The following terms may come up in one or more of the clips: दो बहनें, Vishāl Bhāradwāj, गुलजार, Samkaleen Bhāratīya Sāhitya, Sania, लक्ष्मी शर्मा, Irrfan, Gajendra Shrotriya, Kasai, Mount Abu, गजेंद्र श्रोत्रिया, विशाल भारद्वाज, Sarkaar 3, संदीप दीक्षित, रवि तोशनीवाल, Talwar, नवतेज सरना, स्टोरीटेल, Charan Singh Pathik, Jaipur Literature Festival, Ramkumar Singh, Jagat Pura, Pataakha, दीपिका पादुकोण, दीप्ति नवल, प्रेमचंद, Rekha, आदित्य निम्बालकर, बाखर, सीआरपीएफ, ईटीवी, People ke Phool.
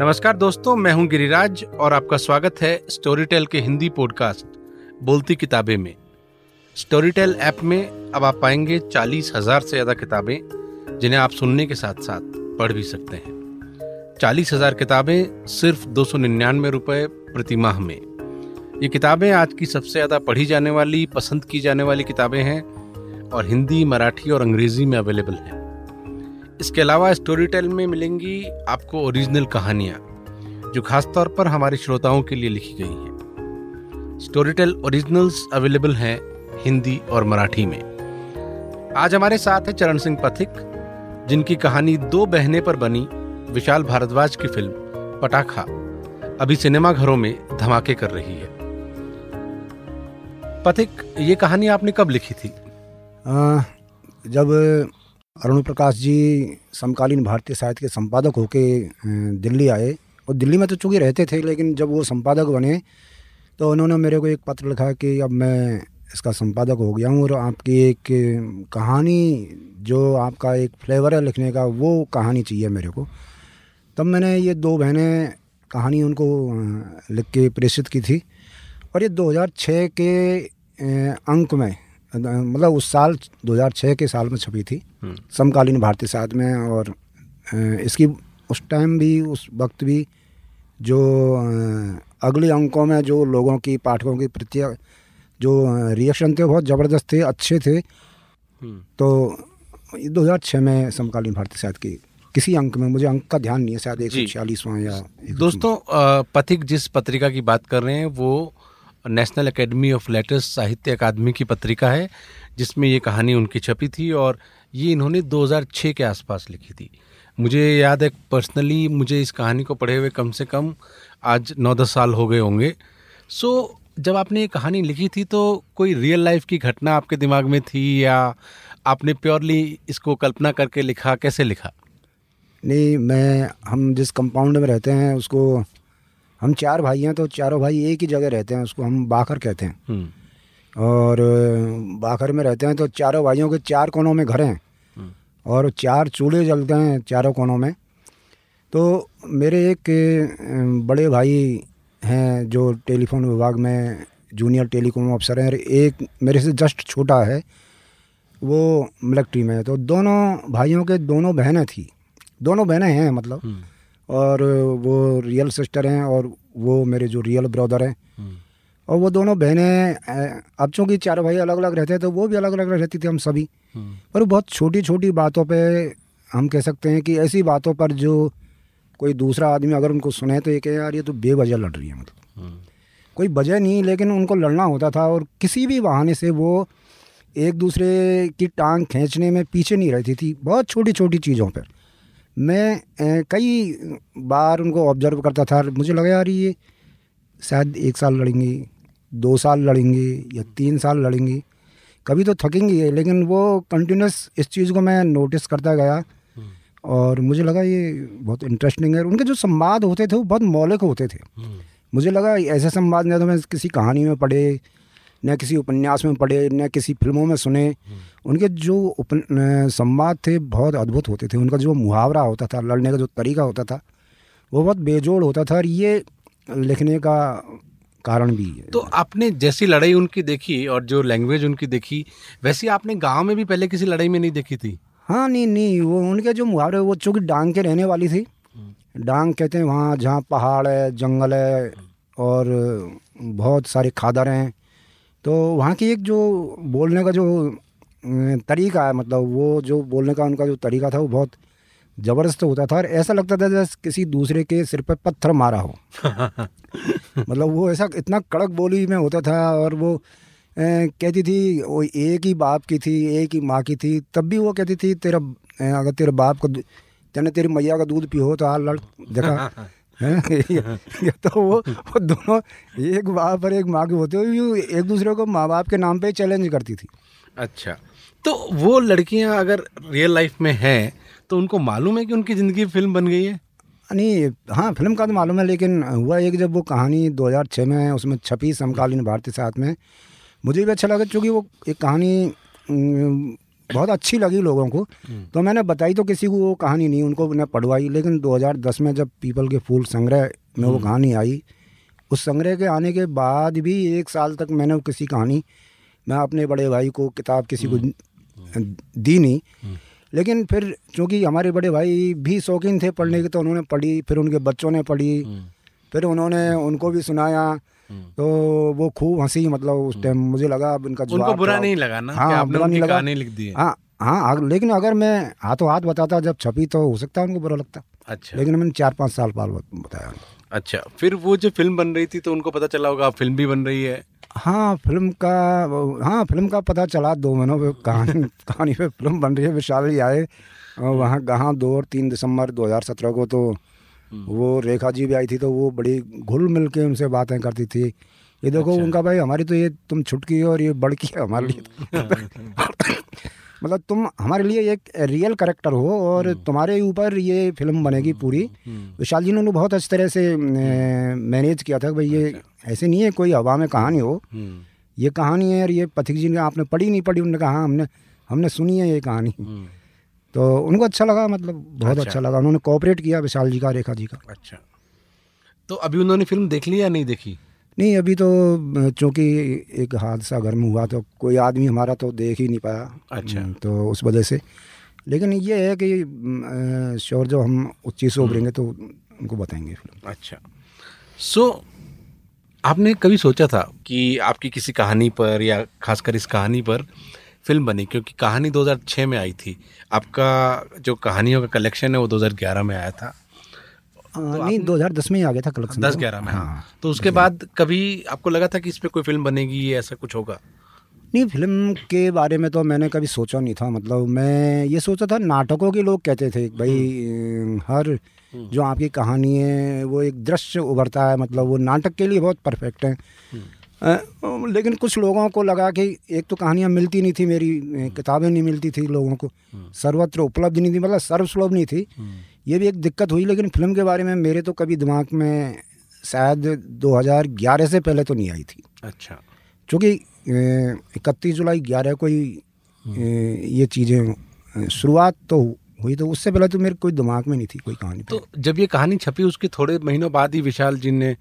नमस्कार दोस्तों, मैं हूं गिरिराज और आपका स्वागत है स्टोरीटेल के हिंदी पॉडकास्ट बोलती किताबें में। स्टोरीटेल ऐप में अब आप पाएंगे 40,000 से ज़्यादा किताबें जिन्हें आप सुनने के साथ साथ पढ़ भी सकते हैं। 40,000 किताबें सिर्फ 299 रुपये प्रति माह में। ये किताबें आज की सबसे ज़्यादा पढ़ी जाने वाली, पसंद की जाने वाली किताबें हैं और हिंदी, मराठी और अंग्रेज़ी में अवेलेबल हैं। इसके अलावा स्टोरीटेल में मिलेंगी आपको ओरिजिनल कहानियाँ जो खासतौर पर हमारे श्रोताओं के लिए लिखी गई हैं। स्टोरीटेल ओरिजिनल्स अवेलेबल हैं हिंदी और मराठी में। आज हमारे साथ है चरण सिंह पथिक, जिनकी कहानी दो बहनें पर बनी विशाल भारद्वाज की फिल्म पटाखा अभी सिनेमाघरों में धमाके कर रही है। पथिक, ये कहानी आपने कब लिखी थी? जब अरुण प्रकाश जी समकालीन भारतीय साहित्य के संपादक होके दिल्ली आए, और दिल्ली में तो चूँकि रहते थे, लेकिन जब वो संपादक बने तो उन्होंने मेरे को एक पत्र लिखा कि अब मैं इसका संपादक हो गया हूँ और आपकी एक कहानी, जो आपका एक फ्लेवर है लिखने का, वो कहानी चाहिए मेरे को। तब मैंने ये दो बहनें कहानी उनको लिख के प्रेषित की थी, और ये 2006 के अंक में, मतलब उस साल 2006 के साल में छपी थी समकालीन भारतीय साहित्य में। और इसकी उस टाइम भी, उस वक्त भी, जो अगले अंकों में जो लोगों की, पाठकों की प्रतिक्रिया, जो रिएक्शन थे, बहुत ज़बरदस्त थे, अच्छे थे। तो 2006 में समकालीन भारतीय साहित्य की किसी अंक में, मुझे अंक का ध्यान नहीं है, शायद 146वां या। दोस्तों, पथिक जिस पत्रिका की बात कर रहे हैं वो नेशनल एकेडमी ऑफ लेटर्स साहित्य अकादमी की पत्रिका है, जिसमें ये कहानी उनकी छपी थी, और ये इन्होंने 2006 के आसपास लिखी थी। मुझे याद है, पर्सनली मुझे इस कहानी को पढ़े हुए कम से कम आज 9-10 साल हो गए होंगे। सो जब आपने ये कहानी लिखी थी तो कोई रियल लाइफ की घटना आपके दिमाग में थी, या आपने प्योरली इसको कल्पना करके लिखा? कैसे लिखा? नहीं, हम जिस कंपाउंड में रहते हैं उसको, हम चार भाई हैं, तो चारों भाई एक ही जगह रहते हैं, उसको हम बाखर कहते हैं। और बाखर में रहते हैं तो चारों भाइयों के चार कोनों में घर हैं और चार चूल्हे जलते हैं चारों कोनों में। तो मेरे एक बड़े भाई हैं जो टेलीफोन विभाग में जूनियर टेलीकॉम ऑफिसर हैं, और एक मेरे से जस्ट छोटा है, वो मिलिट्री में है। तो दोनों भाइयों के दोनों बहनें हैं मतलब, और वो रियल सिस्टर हैं और वो मेरे जो रियल ब्रदर हैं। और वो दोनों बहनें, अब चूँकि चारों भाई अलग अलग रहते हैं तो वो भी अलग अलग रहती थी, हम सभी। पर बहुत छोटी छोटी बातों पे, हम कह सकते हैं कि ऐसी बातों पर जो कोई दूसरा आदमी अगर उनको सुने तो ये कहे, यार ये तो बेवजह लड़ रही है, मतलब कोई वजह नहीं, लेकिन उनको लड़ना होता था। और किसी भी बहाने से वो एक दूसरे की टांग खींचने में पीछे नहीं रहती थी, बहुत छोटी छोटी चीज़ों पर। मैं कई बार उनको ऑब्जर्व करता था, मुझे लगा यार ये शायद 1 साल लड़ेंगी, 2 साल लड़ेंगी या 3 साल लड़ेंगी, कभी तो थकेंगी, लेकिन वो कंटिन्यूस, इस चीज़ को मैं नोटिस करता गया और मुझे लगा ये बहुत इंटरेस्टिंग है। उनके जो संवाद होते थे वो बहुत मौलिक होते थे। मुझे लगा ऐसे संवाद न तो मैं किसी कहानी में पढ़े, न किसी उपन्यास में पढ़े, न किसी फिल्मों में सुने। उनके जो संवाद थे बहुत अद्भुत होते थे। उनका जो मुहावरा होता था, लड़ने का जो तरीका होता था, वो बहुत बेजोड़ होता था, और ये लिखने का कारण भी है। तो आपने जैसी लड़ाई उनकी देखी और जो लैंग्वेज उनकी देखी, वैसी आपने गांव में भी पहले किसी लड़ाई में नहीं देखी थी? हाँ, नहीं, वो उनके जो मुहावरे, वो चूँकि डांग के रहने वाली थी, डांग कहते हैं वहाँ जहाँ पहाड़ है, जंगल है और बहुत सारे खादर हैं, तो वहाँ की एक जो बोलने का जो तरीका है, मतलब वो जो बोलने का उनका जो तरीका था वो बहुत ज़बरदस्त होता था, और ऐसा लगता था जैसे किसी दूसरे के सिर पर पत्थर मारा हो। मतलब वो ऐसा, इतना कड़क बोली में होता था। और वो कहती थी, वो एक ही बाप की थी, एक ही माँ की थी, तब भी वो कहती थी, अगर तेरे बाप को, तेने तेरी मैया का दूध पियो तो आ लड़ देखा। ये तो वो दोनों एक बाप और एक माँ के होते हुए एक दूसरे को माँ बाप के नाम पे चैलेंज करती थी। अच्छा, तो वो लड़कियाँ अगर रियल लाइफ में हैं तो उनको मालूम है कि उनकी ज़िंदगी फिल्म बन गई है? नहीं, हाँ, फिल्म का तो मालूम है, लेकिन हुआ एक, जब वो कहानी 2006 में उसमें छपी समकालीन भारतीय साहित्य में, मुझे भी अच्छा लगा, चूँकि वो एक कहानी बहुत अच्छी लगी लोगों को, तो मैंने बताई तो किसी को वो कहानी नहीं, उनको मैंने पढ़वाई। लेकिन 2010 में जब पीपल के फूल संग्रह में वो कहानी आई, उस संग्रह के आने के बाद भी एक साल तक मैंने वो किसी कहानी, मैं अपने बड़े भाई को किताब किसी को दी नहीं। लेकिन फिर चूँकि हमारे बड़े भाई भी शौकीन थे पढ़ने के, तो उन्होंने पढ़ी, फिर उनके बच्चों ने पढ़ी, फिर उन्होंने उनको भी सुनाया, तो वो खूब हंसी। मतलब उस टाइम मुझे लगा अब इनका जवाब बुरा नहीं लगा ना, हाँ बुरा नहीं लगा, लिख दिए हाँ हाँ। लेकिन अगर मैं हाथों हाथ बताता जब छपी तो हो सकता है उनको बुरा लगता। अच्छा, लेकिन मैंने 4-5 साल बाद बताया। अच्छा, फिर वो जो फिल्म बन रही थी तो उनको पता चला होगा फिल्म भी बन रही है। हाँ, फिल्म का पता चला 2 महीनों पे, कहानी पे फिल्म बन रही है। विशाल जी आए वहाँ गहाँ 2 और 3 दिसंबर 2017 को, तो वो रेखा जी भी आई थी, तो वो बड़ी घुल मिल के उनसे बातें करती थी। ये देखो अच्छा। उनका भाई हमारी तो ये तुम छुटकी हो और ये बड़की है हमारे लिए, मतलब तुम हमारे लिए एक रियल करेक्टर हो और तुम्हारे ऊपर ये फिल्म बनेगी पूरी। विशाल जी ने बहुत अच्छी तरह से मैनेज किया था, भाई ये ऐसे नहीं है कोई हवा में कहानी हो, ये कहानी है। और ये पथिक जी ने, आपने पढ़ी नहीं पढ़ी? उन्होंने कहा हाँ हमने सुनी है ये कहानी। तो उनको अच्छा लगा, मतलब बहुत अच्छा लगा। उन्होंने कोऑपरेट किया विशाल जी का, रेखा जी का। अच्छा, तो अभी उन्होंने फिल्म देख ली या नहीं देखी? नहीं, अभी तो चूँकि एक हादसा घर में हुआ तो कोई आदमी हमारा तो देख ही नहीं पाया। अच्छा, तो उस वजह से। लेकिन ये है कि श्योर जो हम उस चीज़ से उभरेंगे तो उनको बताएंगे फिल्म। अच्छा, सो आपने कभी सोचा था कि आपकी किसी कहानी पर या खासकर इस कहानी पर फिल्म बनी? क्योंकि कहानी 2006 में आई थी, आपका जो कहानियों का कलेक्शन है वो 2011 में आया था। तो नहीं, 2010 में ही आ गया था कलेक्शन, 10-11 में। हाँ, तो उसके बाद कभी आपको लगा था कि इस पर कोई फिल्म बनेगी, ऐसा कुछ होगा? नहीं, फिल्म के बारे में तो मैंने कभी सोचा नहीं था। मतलब मैं ये सोचा था, नाटकों के लोग कहते थे भाई हर जो आपकी कहानी है वो एक दृश्य उभरता है, मतलब वो नाटक के लिए बहुत परफेक्ट है। लेकिन कुछ लोगों को लगा कि एक तो कहानियाँ मिलती नहीं थी, मेरी किताबें नहीं मिलती थी लोगों को, सर्वत्र उपलब्ध नहीं थी, मतलब सर्वसुलभ नहीं थी, ये भी एक दिक्कत हुई। लेकिन फिल्म के बारे में मेरे तो कभी दिमाग में शायद 2011 से पहले तो नहीं आई थी। अच्छा, क्योंकि 31 जुलाई 2011 को ही ये चीज़ें शुरुआत तो हुई, तो उससे पहले तो मेरे कोई दिमाग में नहीं थी कोई कहानी। तो जब ये कहानी छपी उसके थोड़े महीनों बाद ही विशाल जी ने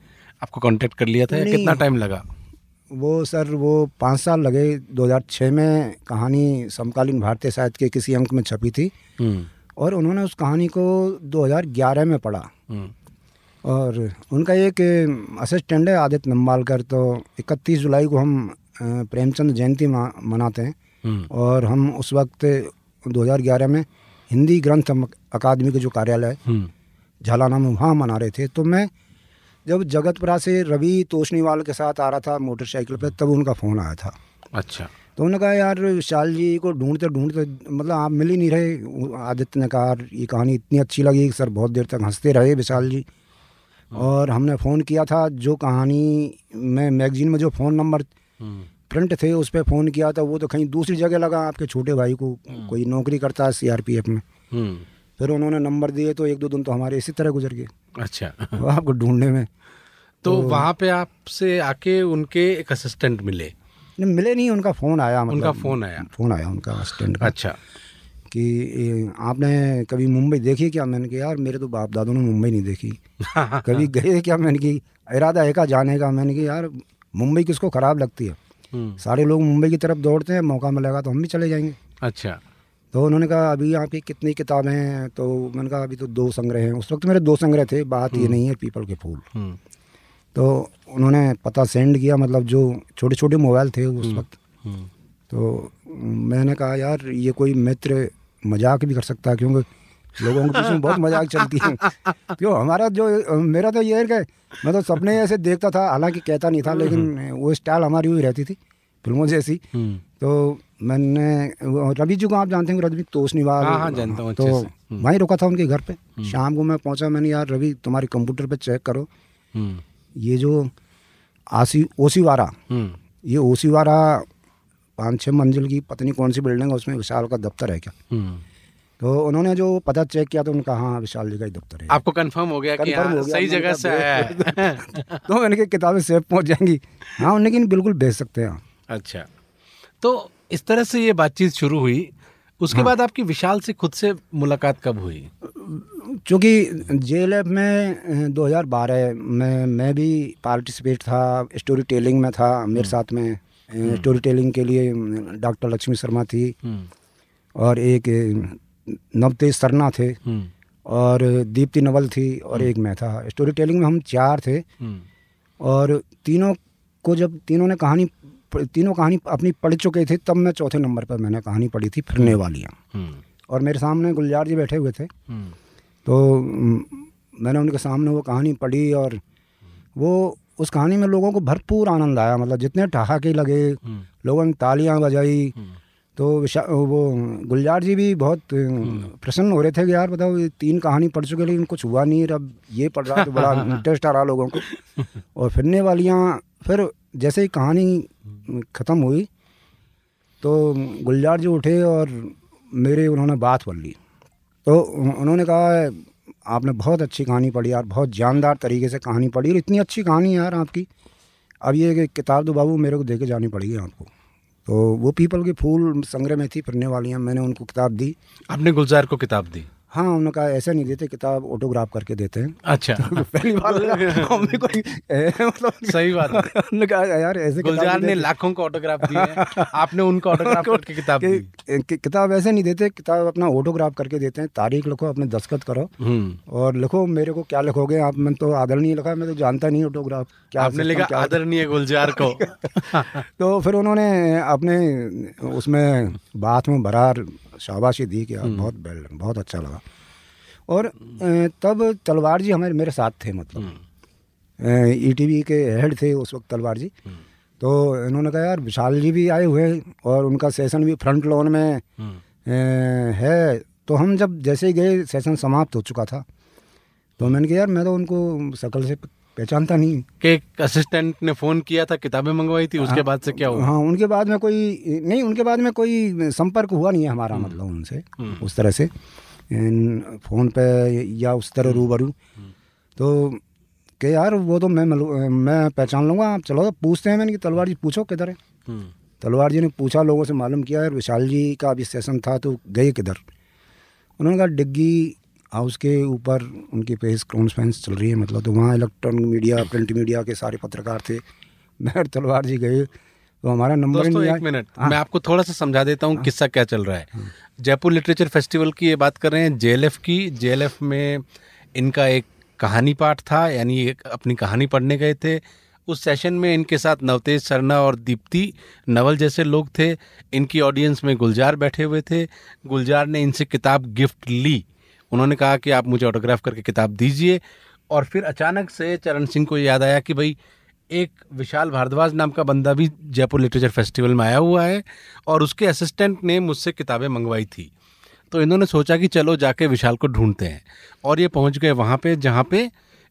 आपको कॉन्टेक्ट कर लिया था, या कितना टाइम लगा? वो सर, वो 5 साल लगे। 2006 में कहानी समकालीन भारतीय साहित्य के किसी अंक में छपी थी और उन्होंने उस कहानी को 2011 में पढ़ा। और उनका एक असिस्टेंट है आदित्य निम्बालकर, तो 31 जुलाई को हम प्रेमचंद जयंती मनाते हैं और हम उस वक्त 2011 में हिंदी ग्रंथ अकादमी के जो कार्यालय झलाना में, वहाँ मना रहे थे। तो मैं जब जगतपुरा से रवि तोशनीवाल के साथ आ रहा था मोटरसाइकिल पर, तब उनका फ़ोन आया था। अच्छा, तो उन्होंने कहा यार विशाल जी को ढूंढते मतलब आप मिल ही नहीं रहे। आदित्य ने कहा ये कहानी इतनी अच्छी लगी सर, बहुत देर तक हंसते रहे विशाल जी। और हमने फ़ोन किया था, जो कहानी में मैगजीन में जो फ़ोन नंबर प्रिंट थे उस पर फ़ोन किया था, वो तो कहीं दूसरी जगह लगा। आपके छोटे भाई को कोई नौकरी करता है CRPF में, फिर उन्होंने नंबर दिए, तो 1-2 दिन तो हमारे इसी तरह गुजर गए। अच्छा, आपको ढूंढने में। तो वहाँ पे आपसे आके उनके एक असिस्टेंट मिले? नहीं, मिले नहीं, उनका फ़ोन आया। मतलब उनका फ़ोन आया उनका असिस्टेंट। अच्छा, कि आपने कभी मुंबई देखी क्या? मैंने कहा यार मेरे तो बाप दादों ने मुंबई नहीं देखी। कभी गए क्या? मैंने की इरादा है का जाने का? मैंने कहा यार मुंबई किसको ख़राब लगती है, सारे लोग मुंबई की तरफ दौड़ते हैं, मौका मिलेगा तो हम भी चले जाएंगे। अच्छा, तो उन्होंने कहा अभी आपकी कितनी किताबें हैं? तो मैंने कहा अभी तो 2 संग्रह हैं। उस वक्त मेरे 2 संग्रह थे, बात ये नहीं है पीपल के फूल। तो उन्होंने पता सेंड किया, मतलब जो छोटे छोटे मोबाइल थे उस वक्त। तो मैंने कहा यार ये कोई मित्र मजाक भी कर सकता है, क्योंकि लोगों के बीच में बहुत मजाक चलती है। क्यों हमारा जो मेरा तो ये है कि मैं तो सपने ऐसे देखता था, हालांकि कहता नहीं था, लेकिन वो स्टाइल हमारी हुई रहती थी फिल्मों जैसी। तो मैंने रवि जी को आप जानते हैं, रवि तोशनीवाल। हाँ, जानता हूँ। तो वहीं रुका था उनके घर पे। शाम को मैं पहुंचा, मैंने यार रवि तुम्हारे कंप्यूटर पे चेक करो, ये जो ओसीवारा, ये ओसीवारा 5-6 मंजिल की पत्नी कौन सी बिल्डिंग है, उसमें विशाल का दफ्तर है क्या? तो उन्होंने जो पता चेक किया तो उनका हाँ विशाल जी का ही दफ्तर है। आपको कंफर्म हो गया कि हाँ सही जगह से है। तो मैंने कहा किताबें सेफ पहुँच जाएंगी। हाँ, लेकिन बिल्कुल भेज सकते हैं। अच्छा, तो इस तरह से ये बातचीत शुरू हुई उसके बाद आपकी विशाल से खुद से मुलाकात कब हुई? क्योंकि जेएलएफ में 2012 में मैं भी पार्टिसिपेट था, स्टोरी टेलिंग में था, मेरे साथ में स्टोरी टेलिंग के लिए डॉक्टर लक्ष्मी शर्मा थी और एक नवतेज सरना थे और दीप्ति नवल थी और एक मैं था। स्टोरी टेलिंग में हम चार थे और तीनों को जब तीनों कहानी अपनी पढ़ चुके थे तब मैं चौथे नंबर पर मैंने कहानी पढ़ी थी फिरने वालियाँ, और मेरे सामने गुलजार जी बैठे हुए थे तो मैंने उनके सामने वो कहानी पढ़ी और वो उस कहानी में लोगों को भरपूर आनंद आया, मतलब जितने ठहाके लगे लोगों ने तालियां बजाई तो वो गुलजार जी भी बहुत प्रसन्न हो रहे थे कि यार बताओ ये तीन कहानी पढ़ चुके लेकिन कुछ हुआ नहीं, अब ये पढ़ रहा तो बड़ा इंटरेस्ट आ रहा लोगों को। और फिरने वालियाँ फिर जैसे ही कहानी ख़त्म हुई तो गुलजार जी उठे और मेरे उन्होंने बात कर ली तो उन्होंने कहा आपने बहुत अच्छी कहानी पढ़ी यार, बहुत जानदार तरीके से कहानी पढ़ी और इतनी अच्छी कहानी यार आपकी, अब ये किताब तो बाबू मेरे को दे के जानी पड़ेगी आपको। तो वो पीपल के फूल संग्रह में थी फिरने वाली हैं, मैंने उनको किताब दी। आपने गुलजार को किताब दी? हाँ, उन्होंने कहा ऐसे नहीं देते किताब, ऑटोग्राफ करके देते हैं। अच्छा तो पहली बार हमने कोई मतलब सही बात है, उन्होंने कहा यार ऐसे गुलजार ने लाखों को ऑटोग्राफ दिए हैं, आपने उनको ऑटोग्राफ करके किताब दी। किताब ऐसे नहीं देते, किताब अपना ऑटोग्राफ करके देते हैं, तारीख लिखो, अपने दस्तखत करो और लिखो मेरे को क्या लिखोगे आप। मैंने तो आदरणीय लिखा, मैं तो जानता नहीं ऑटोग्राफ क्या। आपने लिखा आदरणीय गुलजार को? तो फिर उन्होंने अपने उसमें बात में बरार शाबाशी दी कि बहुत बेल बहुत अच्छा लगा। और तब तलवार जी हमारे मेरे साथ थे, मतलब ईटीवी के हेड थे उस वक्त तलवार जी, तो इन्होंने कहा यार विशाल जी भी आए हुए और उनका सेशन भी फ्रंट लॉन में है। तो हम जब जैसे गए सेशन समाप्त हो चुका था तो मैंने कहा यार मैं तो उनको शकल से पहचानता नहीं। के असिस्टेंट ने फ़ोन किया था, किताबें मंगवाई थी, उसके बाद से क्या हुआ? हाँ, उनके बाद में कोई नहीं, उनके बाद में कोई संपर्क हुआ नहीं है हमारा, मतलब उनसे उस तरह से फ़ोन पे या उस तरह रूबरू। तो के यार वो तो मैं पहचान लूँगा, आप चलो पूछते हैं। मैंने कि तलवार जी पूछो किधर है, तलवार जी ने पूछा, लोगों से मालूम किया यार विशाल जी का अभी सेशन था तो गए किधर। उन्होंने कहा डिग्गी हाउस के ऊपर उनकी प्रेस कॉन्फ्रेंस चल रही है, मतलब तो वहाँ इलेक्ट्रॉनिक मीडिया प्रिंट मीडिया के सारे पत्रकार थे। मैं तलवार जी गए तो हमारा नंबर नहीं आया। एक मिनट, मैं आपको थोड़ा सा समझा देता हूँ किस्सा क्या चल रहा है। जयपुर लिटरेचर फेस्टिवल की ये बात कर रहे हैं, जेएलएफ की। जेएलएफ में इनका एक कहानी पाठ था, यानी अपनी कहानी पढ़ने गए थे। उस सेशन में इनके साथ नवतेज सरना और दीप्ति नवल जैसे लोग थे। इनकी ऑडियंस में गुलजार बैठे हुए थे। गुलजार ने इनसे किताब गिफ्ट ली, उन्होंने कहा कि आप मुझे ऑटोग्राफ करके किताब दीजिए। और फिर अचानक से चरण सिंह को याद आया कि भाई एक विशाल भारद्वाज नाम का बंदा भी जयपुर लिटरेचर फेस्टिवल में आया हुआ है और उसके असिस्टेंट ने मुझसे किताबें मंगवाई थी। तो इन्होंने सोचा कि चलो जाके विशाल को ढूंढते हैं, और ये पहुंच गए वहाँ पे जहाँ पे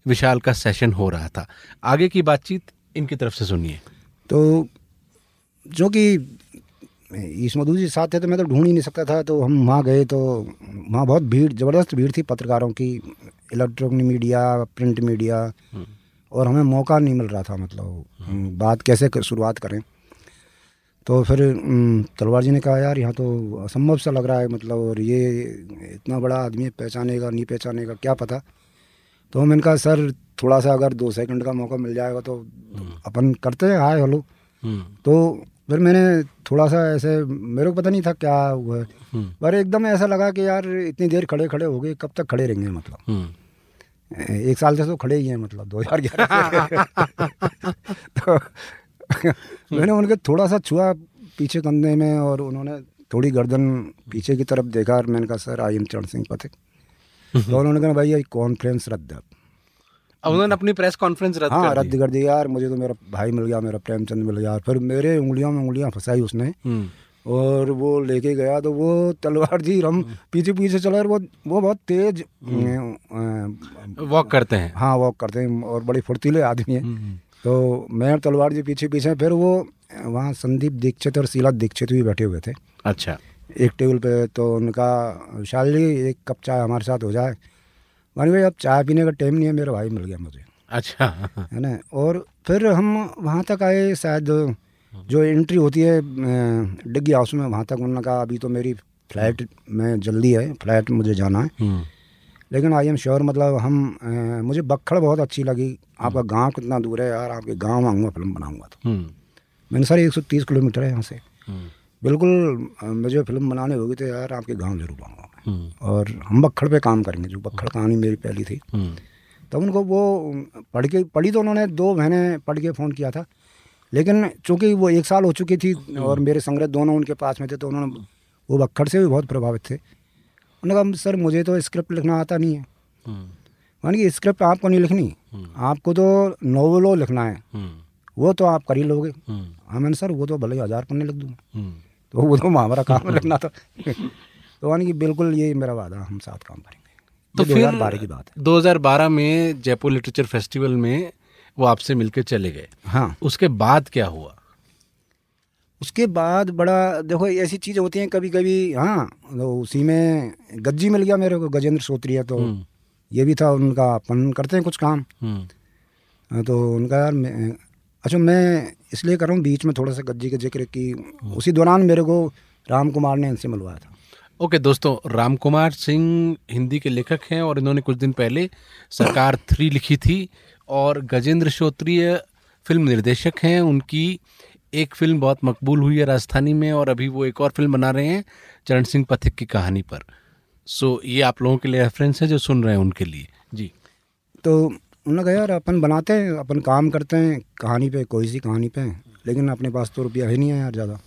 विशाल का सेशन हो रहा था। आगे की बातचीत इनकी तरफ से सुनिए। तो जो कि इस मधु जी साथ थे तो मैं तो ढूंढ ही नहीं सकता था। तो हम वहाँ गए तो वहाँ बहुत भीड़, ज़बरदस्त भीड़ थी पत्रकारों की, इलेक्ट्रॉनिक मीडिया प्रिंट मीडिया, और हमें मौका नहीं मिल रहा था, मतलब बात कैसे शुरुआत करें। तो फिर तलवार जी ने कहा यार यहाँ तो असंभव सा लग रहा है, मतलब और ये इतना बड़ा आदमी पहचानेगा नहीं पहचानेगा क्या पता। तो मैंने कहा सर थोड़ा सा अगर 2 सेकंड का मौका मिल जाएगा तो अपन करते हैं हाय हेलो। तो फिर मैंने थोड़ा सा ऐसे, मेरे को पता नहीं था क्या हुआ, पर एकदम ऐसा लगा कि यार इतनी देर खड़े खड़े हो गए, कब तक खड़े रहेंगे, मतलब 1 साल से तो खड़े ही हैं, मतलब 2011। तो मैंने उनके थोड़ा सा छुआ पीछे कंधे में और उन्होंने थोड़ी गर्दन पीछे की तरफ देखा और मैंने कहा सर आई एम चरण सिंह पथिक। तो उन्होंने कहा भाई ये कॉन्फ्रेंस रद्द है। अब उन्होंने अपनी प्रेस कॉन्फ्रेंस रद्द रद्द कर दी। यार मुझे तो मेरा भाई मिल गया, मेरा प्रेमचंद मिल गया। फिर मेरे उंगलियों में उंगलियां फंसाई उसने और वो लेके गया। तो वो तलवार जी हम पीछे पीछे चला और वो बहुत तेज वॉक करते हैं, हाँ वॉक करते हैं और बड़े फुर्तीले आदमी हैं। तो मैं तलवार जी पीछे पीछे। फिर वो वहाँ संदीप दीक्षित और शीला दीक्षित भी बैठे हुए थे, अच्छा एक टेबल पे। तो उनका विशाल जी एक कप चाय हमारे साथ हो जाए। मानी भाई अब चाय पीने का टाइम नहीं है, मेरा भाई मिल गया मुझे, अच्छा है ना। और फिर हम वहाँ तक आए, शायद जो एंट्री होती है डिग्गी हाउस में वहाँ तक। उन्होंने कहा अभी तो मेरी फ्लाइट में जल्दी है, फ्लाइट मुझे जाना है, लेकिन आई एम श्योर मतलब हम मुझे बक्खड़ बहुत अच्छी लगी। आपका गांव कितना दूर है यार, आपके गांव आऊँगा फिल्म बनाऊँगा तो। मैंने सर 130 किलोमीटर है यहाँ से, बिल्कुल मुझे फिल्म बनाने होगी तो यार आपके गांव जरूर आऊँगा और हम बक्खड़ पे काम करेंगे। जो बक्खड़ कहानी मेरी पहली थी, तब उनको वो पढ़ के पढ़ी तो उन्होंने दो बहनें पढ़ के फ़ोन किया था, लेकिन चूँकि वो एक साल हो चुकी थी और मेरे संग्रह दोनों उनके पास में थे तो उन्होंने वो बक्खड़ से भी बहुत प्रभावित थे। उन्होंने कहा सर मुझे तो स्क्रिप्ट लिखना आता नहीं है। मानी कि स्क्रिप्ट आपको नहीं लिखनी, आपको तो नोवेलो लिखना है, वो तो आप कर ही लोगे। हाँ मैंने सर वो तो भले 1000 पन्ने लिख दूँगा, तो वो तो हमारा काम लिखना था। तो यानी कि बिल्कुल ये मेरा वादा, हम साथ काम करेंगे। तो 2012 की बात है, 2012 में जयपुर लिटरेचर फेस्टिवल में वो आपसे मिलके चले गए। हाँ, उसके बाद क्या हुआ? उसके बाद बड़ा देखो ऐसी चीज़ें होती हैं कभी कभी। हाँ, तो उसी में गज्जी मिल गया मेरे को, गजेंद्र श्रोत्रिया। तो ये भी था उनका, अपन करते हैं कुछ काम, तो उनका यार अच्छा मैं इसलिए कर रहा हूँ बीच में थोड़ा सा गज्जी का जिक्र कि उसी दौरान मेरे को रामकुमार ने इनसे मिलवाया था। ओके दोस्तों, रामकुमार सिंह हिंदी के लेखक हैं और इन्होंने कुछ दिन पहले सरकार 3 लिखी थी, और गजेंद्र श्रोत्रिय फिल्म निर्देशक हैं। उनकी एक फिल्म बहुत मकबूल हुई है राजस्थानी में, और अभी वो एक और फिल्म बना रहे हैं चरण सिंह पथिक की कहानी पर। सो ये आप लोगों के लिए रेफरेंस है जो सुन रहे हैं उनके लिए। जी, तो उन्होंने कहा यार अपन बनाते हैं, अपन काम करते हैं कहानी पे, कोई सी कहानी पे, लेकिन अपने पास तो रुपया ही नहीं है यार ज़्यादा।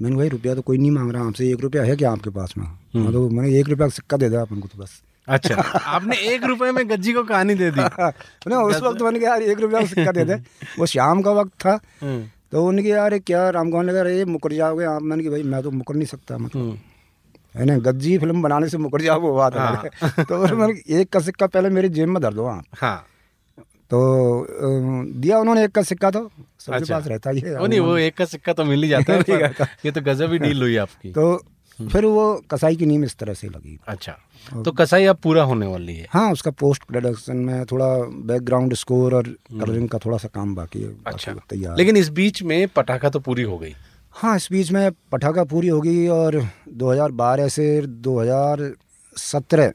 मैंने भाई रुपया तो कोई नहीं मांग रहा आपसे, 1 रुपया है क्या आपके पास में? हाँ, तो मैंने 1 रुपया का सिक्का दे दिया अपन को तो बस। अच्छा, आपने 1 रुपये में गज्जी को कहानी दे दी? ना उस वक्त मैंने कहा यार 1 रुपया का सिक्का दे दे। वो शाम का वक्त था, तो उनके यार क्या रामगौन ने कहा ये मुकर जाओगे आप? मैंने कहा भाई मैं तो मुकर नहीं सकता, मतलब है ना गज्जी फिल्म बनाने से मुकर जाओ वो बात है। तो मैंने 1 का सिक्का पहले मेरी जेब में धर दो आप, तो दिया उन्होंने 1 का सिक्का। तो सबके अच्छा। पास रहता ही है वो, नहीं वो 1 का सिक्का तो मिल ही जाता है। ये तो गजब ही डील हुई आपकी। तो फिर वो कसाई की नीम इस तरह से लगी। अच्छा, तो कसाई अब पूरा होने वाली है? हाँ, उसका पोस्ट प्रोडक्शन में थोड़ा बैकग्राउंड स्कोर और कलरिंग का थोड़ा सा काम बाकी है। अच्छा, तैयार। लेकिन इस बीच में पटाखा तो पूरी हो गई? हाँ, इस बीच में पटाखा पूरी हो गई, और 2012 से 2017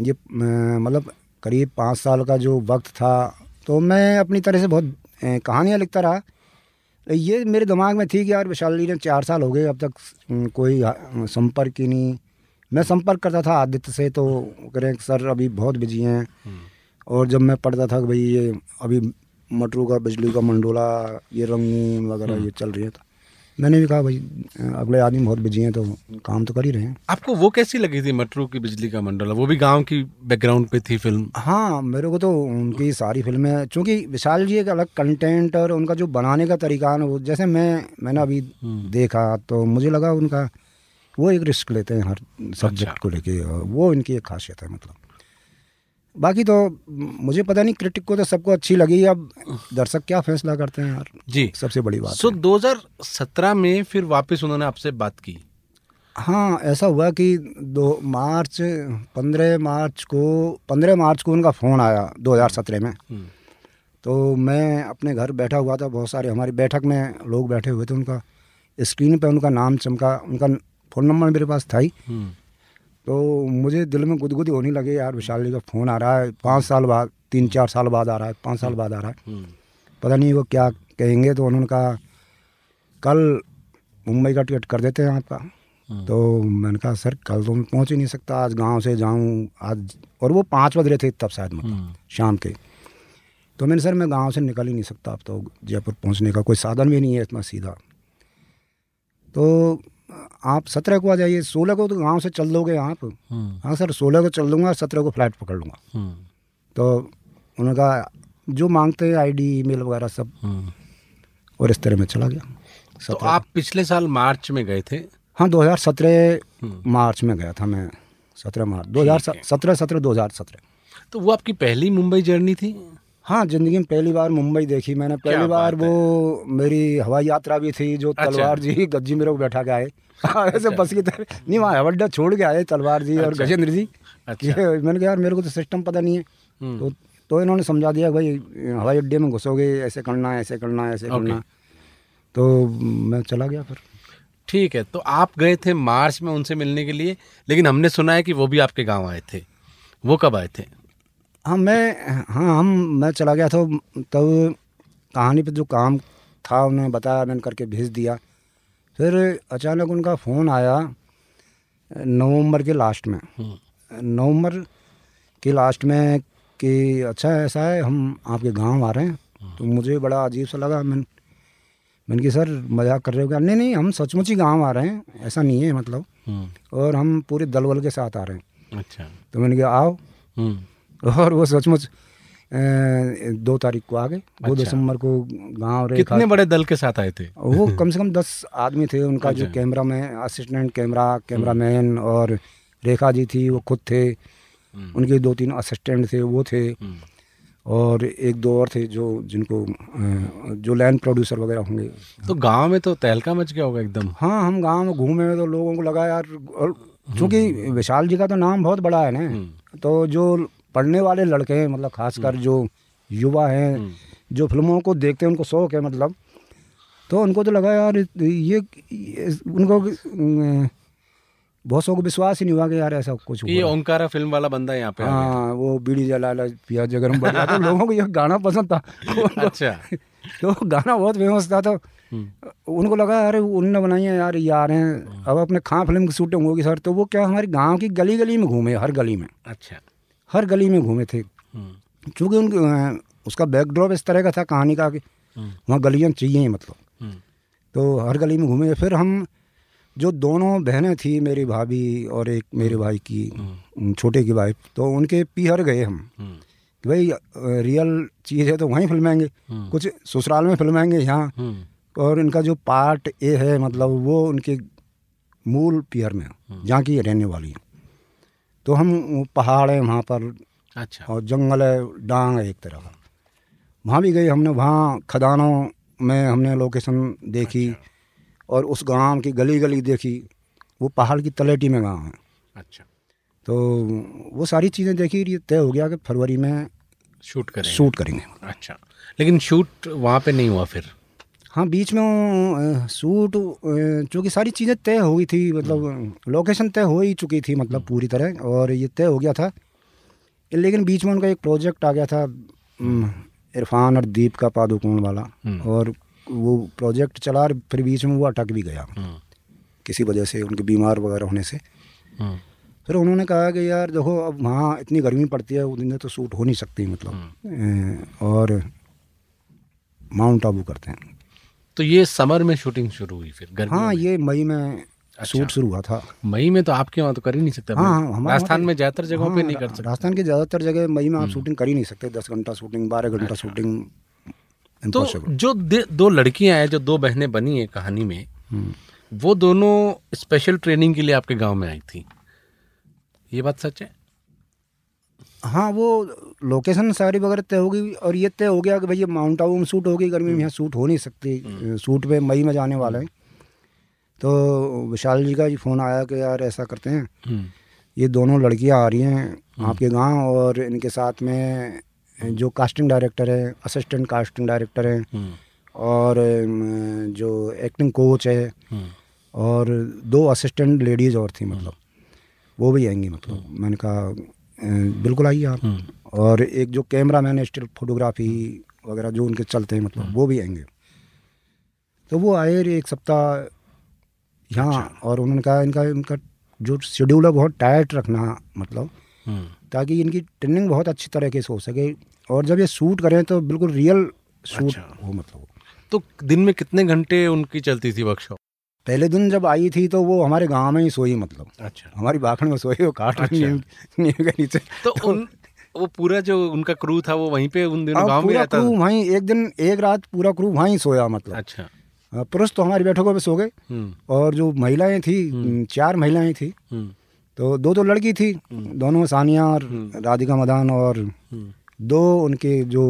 ये मतलब करीब 5 साल का जो वक्त था, तो मैं अपनी तरह से बहुत कहानियाँ लिखता रहा। ये मेरे दिमाग में थी कि यार विशाली ने 4 साल हो गए अब तक कोई संपर्क ही नहीं। मैं संपर्क करता था आदित्य से, तो करें सर अभी बहुत बिजी हैं। और जब मैं पढ़ता था कि भाई ये अभी मटरू का बिजली का मंडोला, ये रंगीन वगैरह ये चल रही है, तो मैंने भी कहा भाई अगले आदमी बहुत बिजी हैं तो काम तो कर ही रहे हैं। आपको वो कैसी लगी थी मटरू की बिजली का मंडोला? वो भी गांव की बैकग्राउंड पे थी फिल्म। हाँ, मेरे को तो उनकी सारी फिल्में, चूँकि विशाल जी एक अलग कंटेंट और उनका जो बनाने का तरीका है वो, जैसे मैंने अभी देखा तो मुझे लगा उनका वो एक रिस्क लेते हैं हर सब्जेक्ट को लेके, वो इनकी एक खासियत है मतलब। बाकी तो मुझे पता नहीं, क्रिटिक को तो सबको अच्छी लगी, अब दर्शक क्या फैसला करते हैं यार। जी, सबसे बड़ी बात। सो 2017 में फिर वापस उन्होंने आपसे बात की? हाँ, ऐसा हुआ कि 15 मार्च को उनका फ़ोन आया 2017 में। तो मैं अपने घर बैठा हुआ था, बहुत सारे हमारी बैठक में लोग बैठे हुए थे, उनका स्क्रीन पर उनका नाम चमका, उनका फ़ोन नंबर मेरे पास था ही। तो मुझे दिल में गुदगुदी होने लगे यार विशाल जी का फ़ोन आ रहा है 5 साल बाद, 3-4 साल बाद आ रहा है, 5 साल बाद आ रहा है, पता नहीं वो क्या कहेंगे। तो उन्होंने कहा कल मुंबई का टिकट कर देते हैं आपका। तो मैंने कहा सर कल तो मैं पहुँच ही नहीं सकता, आज गांव से जाऊं आज, और वो 5 बज रहे थे तब शायद, मतलब शाम के। तो मैंने सर मैं गाँव से निकल ही नहीं सकता अब, तो जयपुर पहुँचने का कोई साधन भी नहीं है इतना सीधा, तो आप 17 को आ जाइए, 16 को तो गांव से चल दोगे आप? हाँ सर 16 को चल दूंगा, 17 को फ्लाइट पकड़ लूँगा। तो उन्होंने कहा जो मांगते हैं आईडी ईमेल वगैरह सब, और इस तरह में चला गया। तो आप पिछले साल मार्च में गए थे? हाँ, 2017 मार्च में गया था मैं, 17 मार्च 2017। तो वो आपकी पहली मुंबई जर्नी थी? हाँ, ज़िंदगी में पहली बार मुंबई देखी मैंने, पहली बार। वो मेरी हवाई यात्रा भी थी जो तलवार जी गज्जी मेरे को बैठा के आए ऐसे बस की तरह नहीं, वहाँ हवाई अड्डा छोड़ के आए तलवार जी और गजेंद्र जी। मैंने कहा यार मेरे को तो सिस्टम पता नहीं है, तो इन्होंने समझा दिया भाई हवाई अड्डे में घुसोगे, ऐसे करना है, ऐसे करना है, ऐसे करना। तो मैं चला गया फिर। ठीक है, तो आप गए थे मार्च में उनसे मिलने के लिए, लेकिन हमने सुना है कि वो भी आपके गांव आए थे। वो कब आए थे? मैं चला गया था, तब कहानी पे जो काम था उन्हें बताया, मैंने करके भेज दिया। फिर अचानक उनका फ़ोन आया नवंबर के लास्ट में, कि अच्छा ऐसा है, हम आपके गांव आ रहे हैं। तो मुझे बड़ा अजीब सा लगा। मैंने कि सर मजाक कर रहे हो क्या? नहीं, हम सचमुच ही गांव आ रहे हैं, ऐसा नहीं है मतलब, और हम पूरे दलबल के साथ आ रहे हैं। अच्छा। तो मैंने कहा आओ, और वो सचमुच 2 तारीख को आ गए। अच्छा। 2 दिसंबर को गाँव रहे। कितने बड़े दल के साथ आए थे? वो कम से कम 10 आदमी थे। उनका जो कैमरा में असिस्टेंट कैमरामैन और रेखा जी थी, वो खुद थे, उनके 2-3 असिस्टेंट थे, वो थे, और 1-2 और थे जो लैंड प्रोड्यूसर वगैरह होंगे। तो गांव में तो तहलका मच गया होगा एकदम। हाँ, हम गांव में घूमे तो लोगों को लगा यार, और क्योंकि विशाल जी का तो नाम बहुत बड़ा है ना, तो जो पढ़ने वाले लड़के हैं मतलब, खासकर जो युवा हैं जो फिल्मों को देखते हैं, उनको शौक है मतलब, तो उनको तो लगा यार ये उनको बहुत सौ को विश्वास ही नहीं हुआ कि यार ऐसा कुछ हुआ। ये ओंकारा फिल्म वाला बंदा यहाँ पे, हाँ, वो बीड़ी जला पिया जगरम बना तो लोगों को ये गाना पसंद था। अच्छा। तो गाना बहुत फेमस था, तो उनको लगा अरे उनने बनाई है यार, यार हैं, अब अपने खां फिल्म की शूटिंग होगी सर। तो वो क्या, हमारे गाँव की गली गली में घूमे, हर गली में। अच्छा। हर गली में घूमे थे, चूँकि उसका बैकड्रॉप इस तरह का था कहानी का कि वहाँ गलियाँ चाहिए मतलब, तो हर गली में घूमे। फिर हम जो 2 बहनें थी, मेरी भाभी और एक मेरे भाई की छोटे की वाइफ, तो उनके पीहर गए हम कि भाई रियल चीज़ है तो वहीं फिल्माएंगे, कुछ ससुराल में फिल्माएंगे यहाँ, और इनका जो पार्ट ए है मतलब वो उनके मूल पीहर में, जहाँ की रहने वाली है। तो हम पहाड़ है वहाँ पर। अच्छा। और जंगल है, डांग है एक तरह का, वहाँ भी गए हमने। वहाँ खदानों में हमने लोकेशन देखी। अच्छा। और उस गांव की गली गली देखी, वो पहाड़ की तलेटी में गांव है। अच्छा। तो वो सारी चीज़ें देखी, ये तय हो गया कि फरवरी में शूट करेंगे। अच्छा, लेकिन शूट वहाँ पे नहीं हुआ फिर? हाँ, बीच में शूट, चूँकि सारी चीज़ें तय हो गई थी मतलब, लोकेशन तय हो ही चुकी थी मतलब पूरी तरह, और ये तय हो गया था। लेकिन बीच में उनका एक प्रोजेक्ट आ गया था, इरफान और दीपिका पादुकोण वाला, और वो प्रोजेक्ट चला, फिर बीच में वो अटक भी गया किसी वजह से, उनके बीमार वगैरह होने से। फिर उन्होंने कहा कि यार देखो अब वहाँ इतनी गर्मी पड़ती है, उतने तो शूट हो नहीं सकती मतलब, और माउंट आबू करते हैं। तो ये समर में शूटिंग शुरू हुई फिर गर्मी? हाँ, ये मई में शूट शुरू हुआ था। मई में तो आपके वहाँ तो कर ही नहीं सकते। हाँ, राजस्थान में ज़्यादातर जगहों पे नहीं कर सकते। राजस्थान के ज़्यादातर जगह मई में आप शूटिंग कर ही नहीं सकते, 10 घंटा शूटिंग, 12 घंटा शूटिंग। तो जो 2 लड़कियां हैं, जो 2 बहनें बनी हैं कहानी में, वो दोनों स्पेशल ट्रेनिंग के लिए आपके गांव में आई थी, ये बात सच है? हाँ, वो लोकेशन सारी वगैरह तय होगी, और ये तय हो गया कि भैया माउंट आबू में शूट होगी, गर्मी में यहाँ शूट हो नहीं सकती, शूट पे मई में जाने वाले हैं। तो विशाल जी का ये फ़ोन आया कि यार ऐसा करते हैं, ये दोनों लड़कियाँ आ रही हैं आपके गाँव, और इनके साथ में जो कास्टिंग डायरेक्टर है, असिस्टेंट कास्टिंग डायरेक्टर है, और जो एक्टिंग कोच है, और 2 असिस्टेंट लेडीज़ और थी मतलब, वो भी आएंगी मतलब। मैंने कहा बिल्कुल आइए आप, और एक जो कैमरा मैन है, स्टिल फोटोग्राफी वगैरह जो उनके चलते हैं मतलब, वो भी आएंगे। तो वो आए 1 सप्ताह यहाँ, और उन्होंने कहा इनका जो शेड्यूल है बहुत टाइट रखना मतलब, ताकि इनकी ट्रेनिंग बहुत अच्छी तरीके से हो सके, और जब ये शूट करें तो बिल्कुल रियल शूट हो मतलब। तो दिन में कितने घंटे उनकी चलती थी वर्कशॉप? पहले दिन जब आई थी तो वो हमारे गांव में ही सोई मतलब। अच्छा। हमारी बाखड़ में सोई, वो काट के नीचे। तो वो पूरा जो उनका क्रू था वो वहीं पे उन दिनों गांव में रहता था? पूरा क्रू वहीं, एक दिन एक रात पूरा क्रू वहीं सोया मतलब। अच्छा। पुरुष तो हमारी बैठकों पर सो गए, और जो महिलाएं थी, 4 महिलाएं थी, तो 2 लड़की थी, दोनों सानिया और राधिका मदान, और 2 उनके जो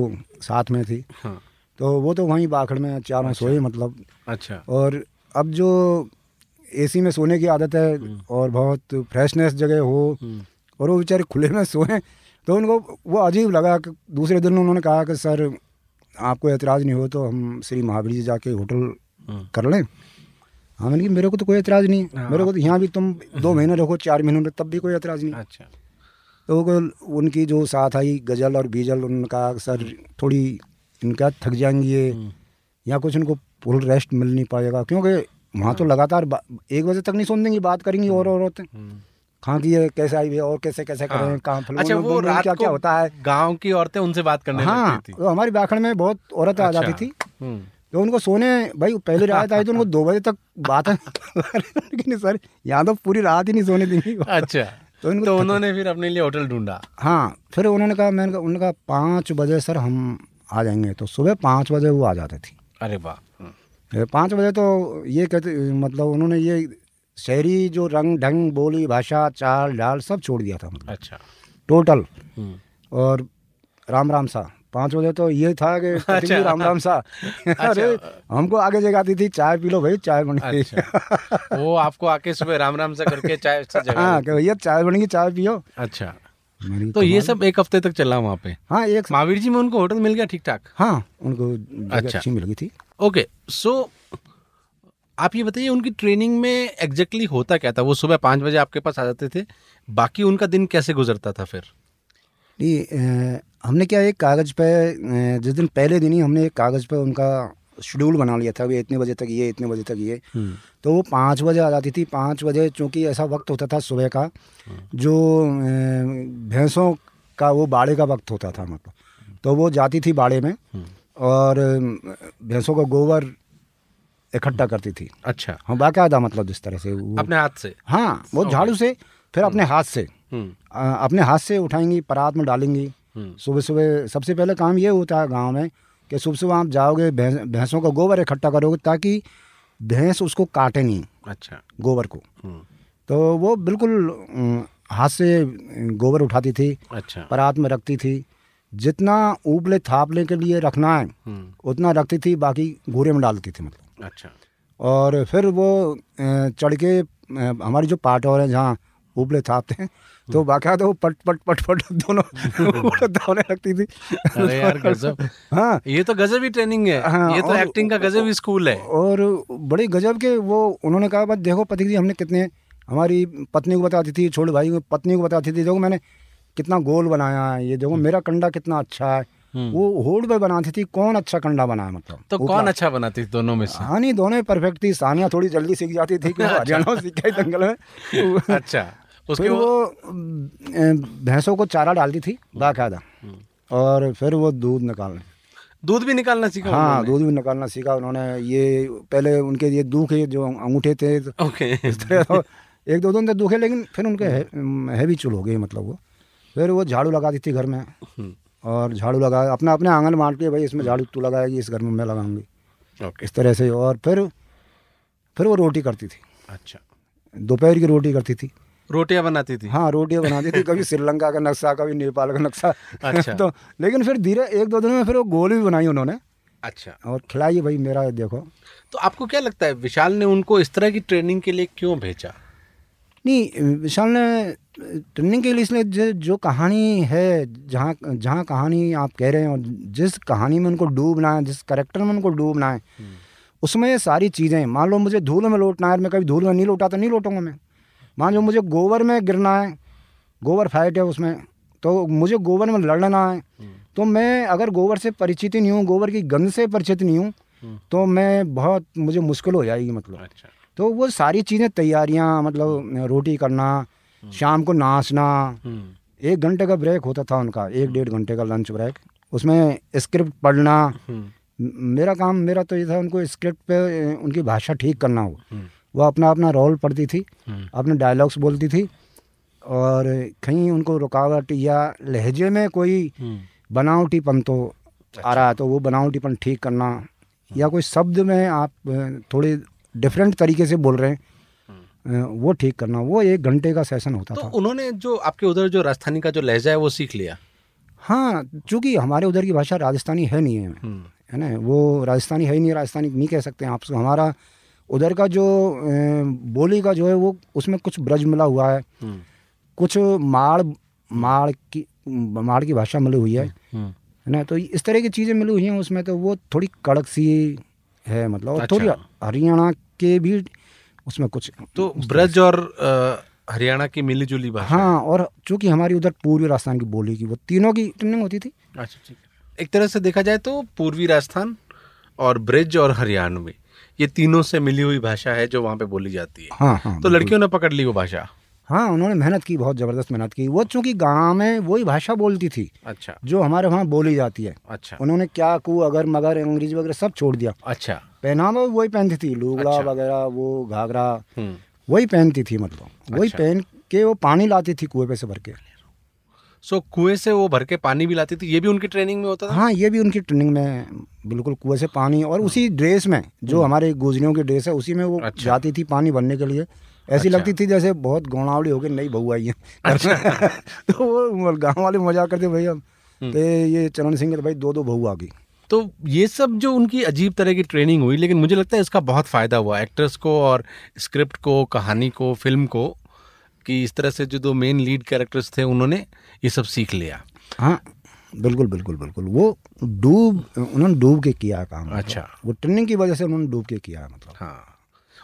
साथ में थी। हाँ। तो वो तो वहीं बाखड़ में चारों सोए मतलब। अच्छा। और अब जो एसी में सोने की आदत है, और बहुत फ्रेशनेस जगह हो, और वो बेचारे खुले में सोए, तो उनको वो अजीब लगा। कि दूसरे दिन उन्होंने कहा कि सर आपको एतराज़ नहीं हो तो हम श्री महावीर जी जाके होटल कर लें, हाँ मैंने कि मेरे को तो कोई एतराज़ नहीं है, मेरे को तो यहाँ भी तुम 2 महीने रखो 4 महीने रखो तब भी कोई एतराज़ नहीं। अच्छा तो उनकी जो साथ आई गज़ल और बीजल उनका सर थोड़ी इनका थक जाएंगी या कुछ उनको फुल रेस्ट मिल नहीं पाएगा क्योंकि वहाँ तो लगातार 1 बजे तक नहीं सोन देंगी, बात करेंगी और होते खां की है कैसे आई है और कैसे कैसे करें कहाँ फल क्या क्या होता है। गाँव की औरतें उनसे बात करने लगती थी। तो हमारी बाखड़ में बहुत औरतें आ जाती थी तो उनको सोने भाई पहली रात आई तो उनको 2 बजे तक बात है लेकिन सर यहाँ तो पूरी रात ही नहीं सोने देंगी। अच्छा तो इनको तो उन्होंने फिर अपने लिए होटल ढूंढा। हाँ फिर उन्होंने कहा मैंने उनका 5 बजे सर हम आ जाएंगे तो सुबह 5 बजे वो आ जाते थे। अरे वाह 5 बजे तो ये कहते मतलब उन्होंने ये शहरी जो रंग ढंग बोली भाषा चाल ढाल सब छोड़ दिया था। अच्छा टोटल और राम राम सा 5 बजे तो ये था कि अच्छा, राम राम सा अरे हमको आगे जगाती थी चाय पी लो भाई चाय बन गई। अच्छा, वो आपको आके सुबह राम राम सा करके चाय हाँ भैया चाय बन गई चाय पियो। अच्छा तो ये सब 1 हफ्ते तक चला वहाँ पे। हाँ एक महावीर जी में उनको होटल मिल गया ठीक ठाक। हाँ उनको जगह अच्छी मिल गई थी। ओके सो आप ये बताइए उनकी ट्रेनिंग में एग्जैक्टली होता क्या था? वो सुबह 5 बजे आपके पास आ जाते थे, बाकी उनका दिन कैसे गुजरता था फिर? हमने क्या एक कागज़ पे जिस दिन पहले दिन ही हमने एक कागज़ पे उनका शेड्यूल बना लिया था ये इतने बजे तक ये इतने बजे तक ये। तो वो 5 बजे आ जाती थी। 5 बजे चूँकि ऐसा वक्त होता था सुबह का जो भैंसों का वो बाड़े का वक्त होता था मतलब, तो वो जाती थी बाड़े में और भैंसों का गोबर इकट्ठा करती थी। अच्छा हाँ बाकायदा मतलब जिस तरह से अपने हाथ से। हाँ वो झाड़ू से फिर अपने हाथ से उठाएंगी परात में डालेंगी। सुबह सुबह सबसे पहले काम ये होता है गांव में कि सुबह सुबह आप जाओगे भैंसों का गोबर इकट्ठा करोगे ताकि भैंस उसको काटे नहीं। अच्छा गोबर को तो वो बिल्कुल हाथ से गोबर उठाती थी। अच्छा परात में रखती थी, जितना उबले थापले के लिए रखना है उतना रखती थी, बाकी घूरे में डालती थी मतलब। अच्छा और फिर वो चढ़ के हमारी जो पाटौर है जहाँ उबले थापते हैं तो बाकायदा वो पट पट पट पट दोनों दौड़ने लगती थी। अरे यार गजब। हाँ ये तो गजब ही ट्रेनिंग है। हाँ, ये तो एक्टिंग का गजब ही स्कूल है और बड़े गजब के वो उन्होंने कहा बस देखो पति जी हमने कितने हमारी पत्नी को बताती थी छोड़ भाई पत्नी को बताती थी देखो मैंने कितना गोल बनाया है, ये देखो मेरा कंडा कितना अच्छा है। वो होड़ पे बनाती थी कौन अच्छा कंडा बनाया मतलब तो कौन अच्छा बनाती थी दोनों में से। हाँ नहीं दोनों परफेक्ट थी। सानिया थोड़ी जल्दी सीख जाती थी कि हरियाणा सीखा ही दंगल में। अच्छा उसके फिर वो भैंसों को चारा डालती थी बाकायदा और फिर वो दूध भी निकालना सीखा। हाँ दूध भी निकालना सीखा उन्होंने। ये पहले उनके ये दूखे जो अंगूठे थे इस तरह 1-2 दिन तो दूखे लेकिन फिर उनके हैवी चूल हो गए मतलब। वो फिर वो झाड़ू लगाती थी घर में और झाड़ू लगा अपना अपने आंगन मार के भाई इसमें झाड़ू तू लगाएगी इस घर में मैं लगाऊंगी। okay. इस तरह से और फिर वो रोटी करती थी। अच्छा दोपहर की रोटी करती थी, रोटियां बनाती थी। हाँ रोटियां बनाती थी कभी श्रीलंका का नक्शा कभी नेपाल का नक्शा। अच्छा तो लेकिन फिर धीरे 1-2 दिन में फिर वो गोल भी बनाई उन्होंने। अच्छा और खिलाई भाई मेरा देखो। तो आपको क्या लगता है विशाल ने उनको इस तरह की ट्रेनिंग के लिए क्यों भेजा? नहीं विशाल ने ट्रेनिंग के लिए इसलिए जो कहानी है जहाँ कहानी आप कह रहे हैं और जिस कहानी में उनको डूबना है जिस करेक्टर में उनको डूबना है उसमें सारी चीज़ें मान लो मुझे धूल में लौटना है मैं कभी धूल में नहीं लौटा तो नहीं लौटूंगा मैं। मान लो मुझे गोबर में गिरना है गोबर फाइट है उसमें तो मुझे गोबर में लड़ना है तो मैं अगर गोबर से परिचित नहीं हूँ गोबर की गंध से परिचित नहीं हूँ तो मैं बहुत मुझे मुश्किल हो जाएगी मतलब। तो वो सारी चीज़ें तैयारियाँ मतलब रोटी करना शाम को नाचना 1 घंटे का ब्रेक होता था उनका 1-1.5 घंटे का लंच ब्रेक उसमें स्क्रिप्ट पढ़ना। मेरा काम मेरा तो ये था उनको स्क्रिप्ट पे उनकी भाषा ठीक करना हो। वो अपना अपना रोल पढ़ती थी अपने डायलॉग्स बोलती थी और कहीं उनको रुकावट या लहजे में कोई बनावटीपन तो आ रहा है तो वो बनावटीपन ठीक करना या कोई शब्द में आप थोड़े डिफरेंट तरीके से बोल रहे हैं वो ठीक करना। वो 1 घंटे का सेशन होता तो था। उन्होंने जो आपके उधर जो राजस्थानी का जो लहजा है वो सीख लिया? हाँ चूँकि हमारे उधर की भाषा राजस्थानी है नहीं है ना वो राजस्थानी है ही नहीं, राजस्थानी नहीं कह सकते आप। हमारा उधर का जो बोली का जो है वो उसमें कुछ ब्रज मिला हुआ है कुछ माड़ की भाषा मिली हुई है ना तो इस तरह की चीज़ें मिली हुई हैं उसमें। तो वो थोड़ी कड़क सी है मतलब और थोड़ी हरियाणा के भी उसमें कुछ तो ब्रज और हरियाणा की मिली जुली भाषा। हाँ, और चूंकि हमारी उधर पूर्वी राजस्थान की बोली की वो तीनों की ट्रेनिंग होती थी। अच्छा, ठीक है। एक तरह से देखा जाए तो पूर्वी राजस्थान और ब्रज और हरियाणवी ये तीनों से मिली हुई भाषा है जो वहाँ पे बोली जाती है। हाँ, हाँ, तो लड़कियों ने पकड़ ली वो भाषा। हाँ, उन्होंने मेहनत की, बहुत ज़बरदस्त मेहनत की। वो चूँकि गाँव में वही भाषा बोलती थी। अच्छा। जो हमारे वहाँ बोली जाती है। अच्छा। उन्होंने क्या कू अगर मगर अंग्रेजी वगैरह सब छोड़ दिया। अच्छा। पहनावा वही पहनती थी, लुगड़ा वगैरह, वो घाघरा वही पहनती थी, मतलब वही पहन के वो पानी लाती थी कुएं पे से भर के। सो कुएं से वो भर के पानी भी लाती थी, ये भी उनकी ट्रेनिंग में होता था। हाँ, ये भी उनकी ट्रेनिंग में, बिल्कुल कुएं से पानी। और उसी ड्रेस में जो हमारे गुजरियों की ड्रेस है उसी में वो जाती थी पानी भरने के लिए। ऐसी लगती थी जैसे बहुत गौणावली होकर नई बहू आई है। तो वो गाँव वाले मजाक करते, भैया ये चरण सिंह भाई दो दो बहू आ गई। तो ये सब जो उनकी अजीब तरह की ट्रेनिंग हुई, लेकिन मुझे लगता है इसका बहुत फ़ायदा हुआ एक्टर्स को और स्क्रिप्ट को, कहानी को, फिल्म को, कि इस तरह से जो दो मेन लीड कैरेक्टर्स थे उन्होंने ये सब सीख लिया। हाँ, बिल्कुल बिल्कुल बिल्कुल। वो उन्होंने डूब के किया काम। अच्छा। वो ट्रेनिंग की वजह से उन्होंने डूब के किया, मतलब। हाँ,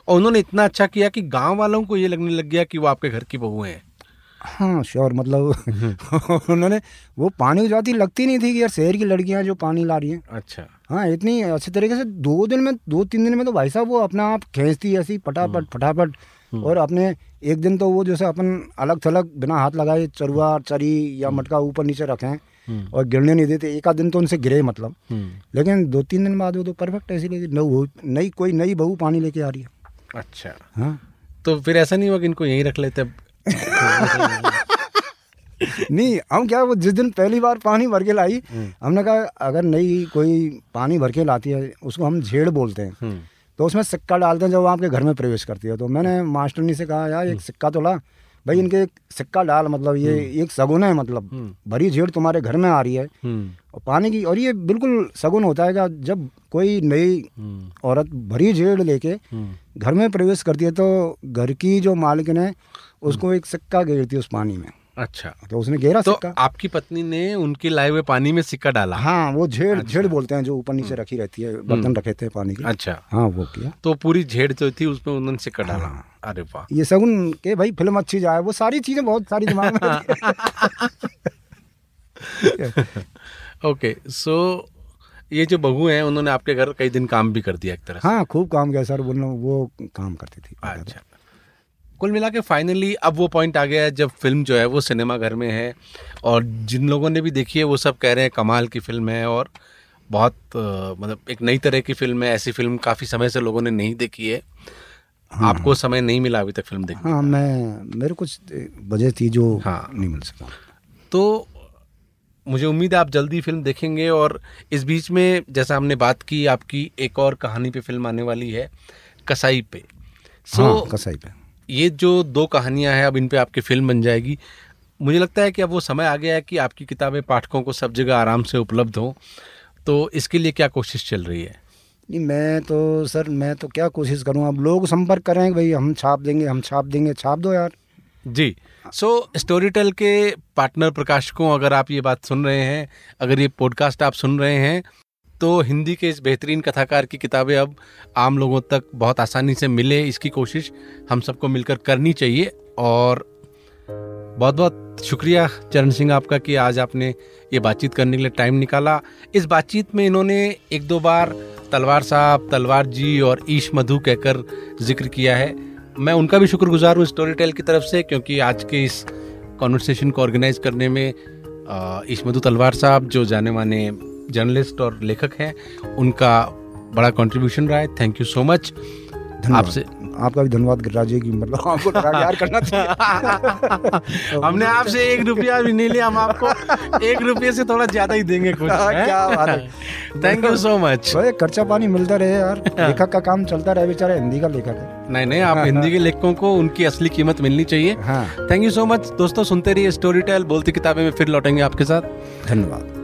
और उन्होंने इतना अच्छा किया कि गाँव वालों को ये लगने लग गया कि वो आपके घर की बहू हैं। हाँ, श्योर, मतलब उन्होंने वो पानी को जाती लगती नहीं थी कि यार शहर की लड़कियां जो पानी ला रही हैं। अच्छा। हाँ, इतनी अच्छे तरीके से 2-3 दिन में तो भाई साहब वो अपना आप खींचती ऐसी फटाफट। और अपने एक दिन तो वो जैसे अपन अलग थलग बिना हाथ लगाए चरुआ चरी या मटका ऊपर नीचे रखें और गिरने नहीं देते। एक आध दिन तो उनसे गिरे, मतलब, लेकिन 2-3 दिन बाद वो तो परफेक्ट ऐसी लगी, नई बहू पानी लेके आ रही है। अच्छा। हाँ, तो फिर ऐसा नहीं हुआ कि इनको यहीं रख लेते? नहीं, हम क्या, वो जिस दिन पहली बार पानी भर के लाई, हमने कहा अगर नई कोई पानी भर के लाती है उसको हम झेड़ बोलते हैं, तो उसमें सिक्का डालते हैं जब आपके घर में प्रवेश करती है। तो मैंने मास्टरनी से कहा, यार एक सिक्का तो ला भाई, इनके सिक्का डाल, मतलब ये एक सगुन है, मतलब भरी झेड़ तुम्हारे घर में आ रही है और पानी की। और ये बिल्कुल सगुन होता है कि जब कोई नई औरत भरी झेड़ लेके घर में प्रवेश करती है तो घर की जो मालिकिन है उसको एक सिक्का घेरती है उस पानी में। अच्छा। तो उसने घेरा सिक्का। तो आपकी पत्नी ने उनके लाए हुए पानी में सिक्का डाला। हाँ, वो झेड़। अच्छा। झेड़ बोलते हैं जो ऊपर नीचे रखी रहती है, बर्तन रखे थे पानी के। अच्छा। हाँ, वो किया तो पूरी झेड़ जो थी उसमें उन्होंने सिक्का डाला। अरे वाह, ये सगुन के भाई फिल्म अच्छी जाए, वो सारी चीजें बहुत सारी दिमाग में। ओके, सो ये जो बहू हैं उन्होंने आपके घर कई दिन काम भी कर दिया एक तरह से। हाँ, खूब काम किया सर, वो काम करती थी। अच्छा। कुल मिला के फाइनली अब वो पॉइंट आ गया है जब फिल्म जो है वो सिनेमा घर में है और जिन लोगों ने भी देखी है वो सब कह रहे हैं कमाल की फिल्म है और बहुत मतलब एक नई तरह की फिल्म है। ऐसी फिल्म काफ़ी समय से लोगों ने नहीं देखी है। हाँ, आपको समय नहीं मिला अभी तक फिल्म देखने। हाँ, मेरे कुछ वजह थी जो हाँ नहीं मिल सका। तो मुझे उम्मीद है आप जल्दी फिल्म देखेंगे। और इस बीच में जैसा हमने बात की, आपकी एक और कहानी पे फिल्म आने वाली है कसाई पे। सो कसाई पे ये जो दो कहानियां हैं अब इन पे आपकी फिल्म बन जाएगी। मुझे लगता है कि अब वो समय आ गया है कि आपकी किताबें पाठकों को सब जगह आराम से उपलब्ध हों। तो इसके लिए क्या कोशिश चल रही है? नहीं, मैं तो क्या कोशिश करूं, अब लोग संपर्क करें भाई हम छाप देंगे। छाप दो यार जी। सो स्टोरीटेल के पार्टनर प्रकाशकों, अगर आप ये बात सुन रहे हैं, अगर ये पॉडकास्ट आप सुन रहे हैं, तो हिंदी के इस बेहतरीन कथाकार की किताबें अब आम लोगों तक बहुत आसानी से मिले, इसकी कोशिश हम सबको मिलकर करनी चाहिए। और बहुत बहुत शुक्रिया चरण सिंह आपका कि आज आपने ये बातचीत करने के लिए टाइम निकाला। इस बातचीत में इन्होंने 1-2 बार तलवार साहब, तलवार जी और ईश मधु कहकर जिक्र किया है। मैं उनका भी शुक्रगुजार हूँ स्टोरीटेल की तरफ से, क्योंकि आज के इस कॉन्वर्सेशन को ऑर्गेनाइज करने में ईश मधु तलवार साहब जो जाने माने जर्नलिस्ट और लेखक हैं उनका बड़ा कंट्रीब्यूशन रहा है। Thank you so much. आपसे आपका भी धन्यवाद गिरिराज जी, मतलब आपको यार करना चाहिए। हमने आपसे 1 रुपया भी नहीं लिया, हम आपको 1 रुपये से थोड़ा ज्यादा ही देंगे कुछ। क्या बात है, थैंक यू सो मच। खर्चा पानी मिलता रहे यार, लेखक का काम चलता रहे, बेचारा हिंदी का लेखक है। नहीं, आप हिंदी के लेखकों को उनकी असली कीमत मिलनी चाहिए। थैंक यू सो मच दोस्तों, सुनते रहिए स्टोरीटेल। बोलती किताबें में फिर लौटेंगे आपके साथ। धन्यवाद।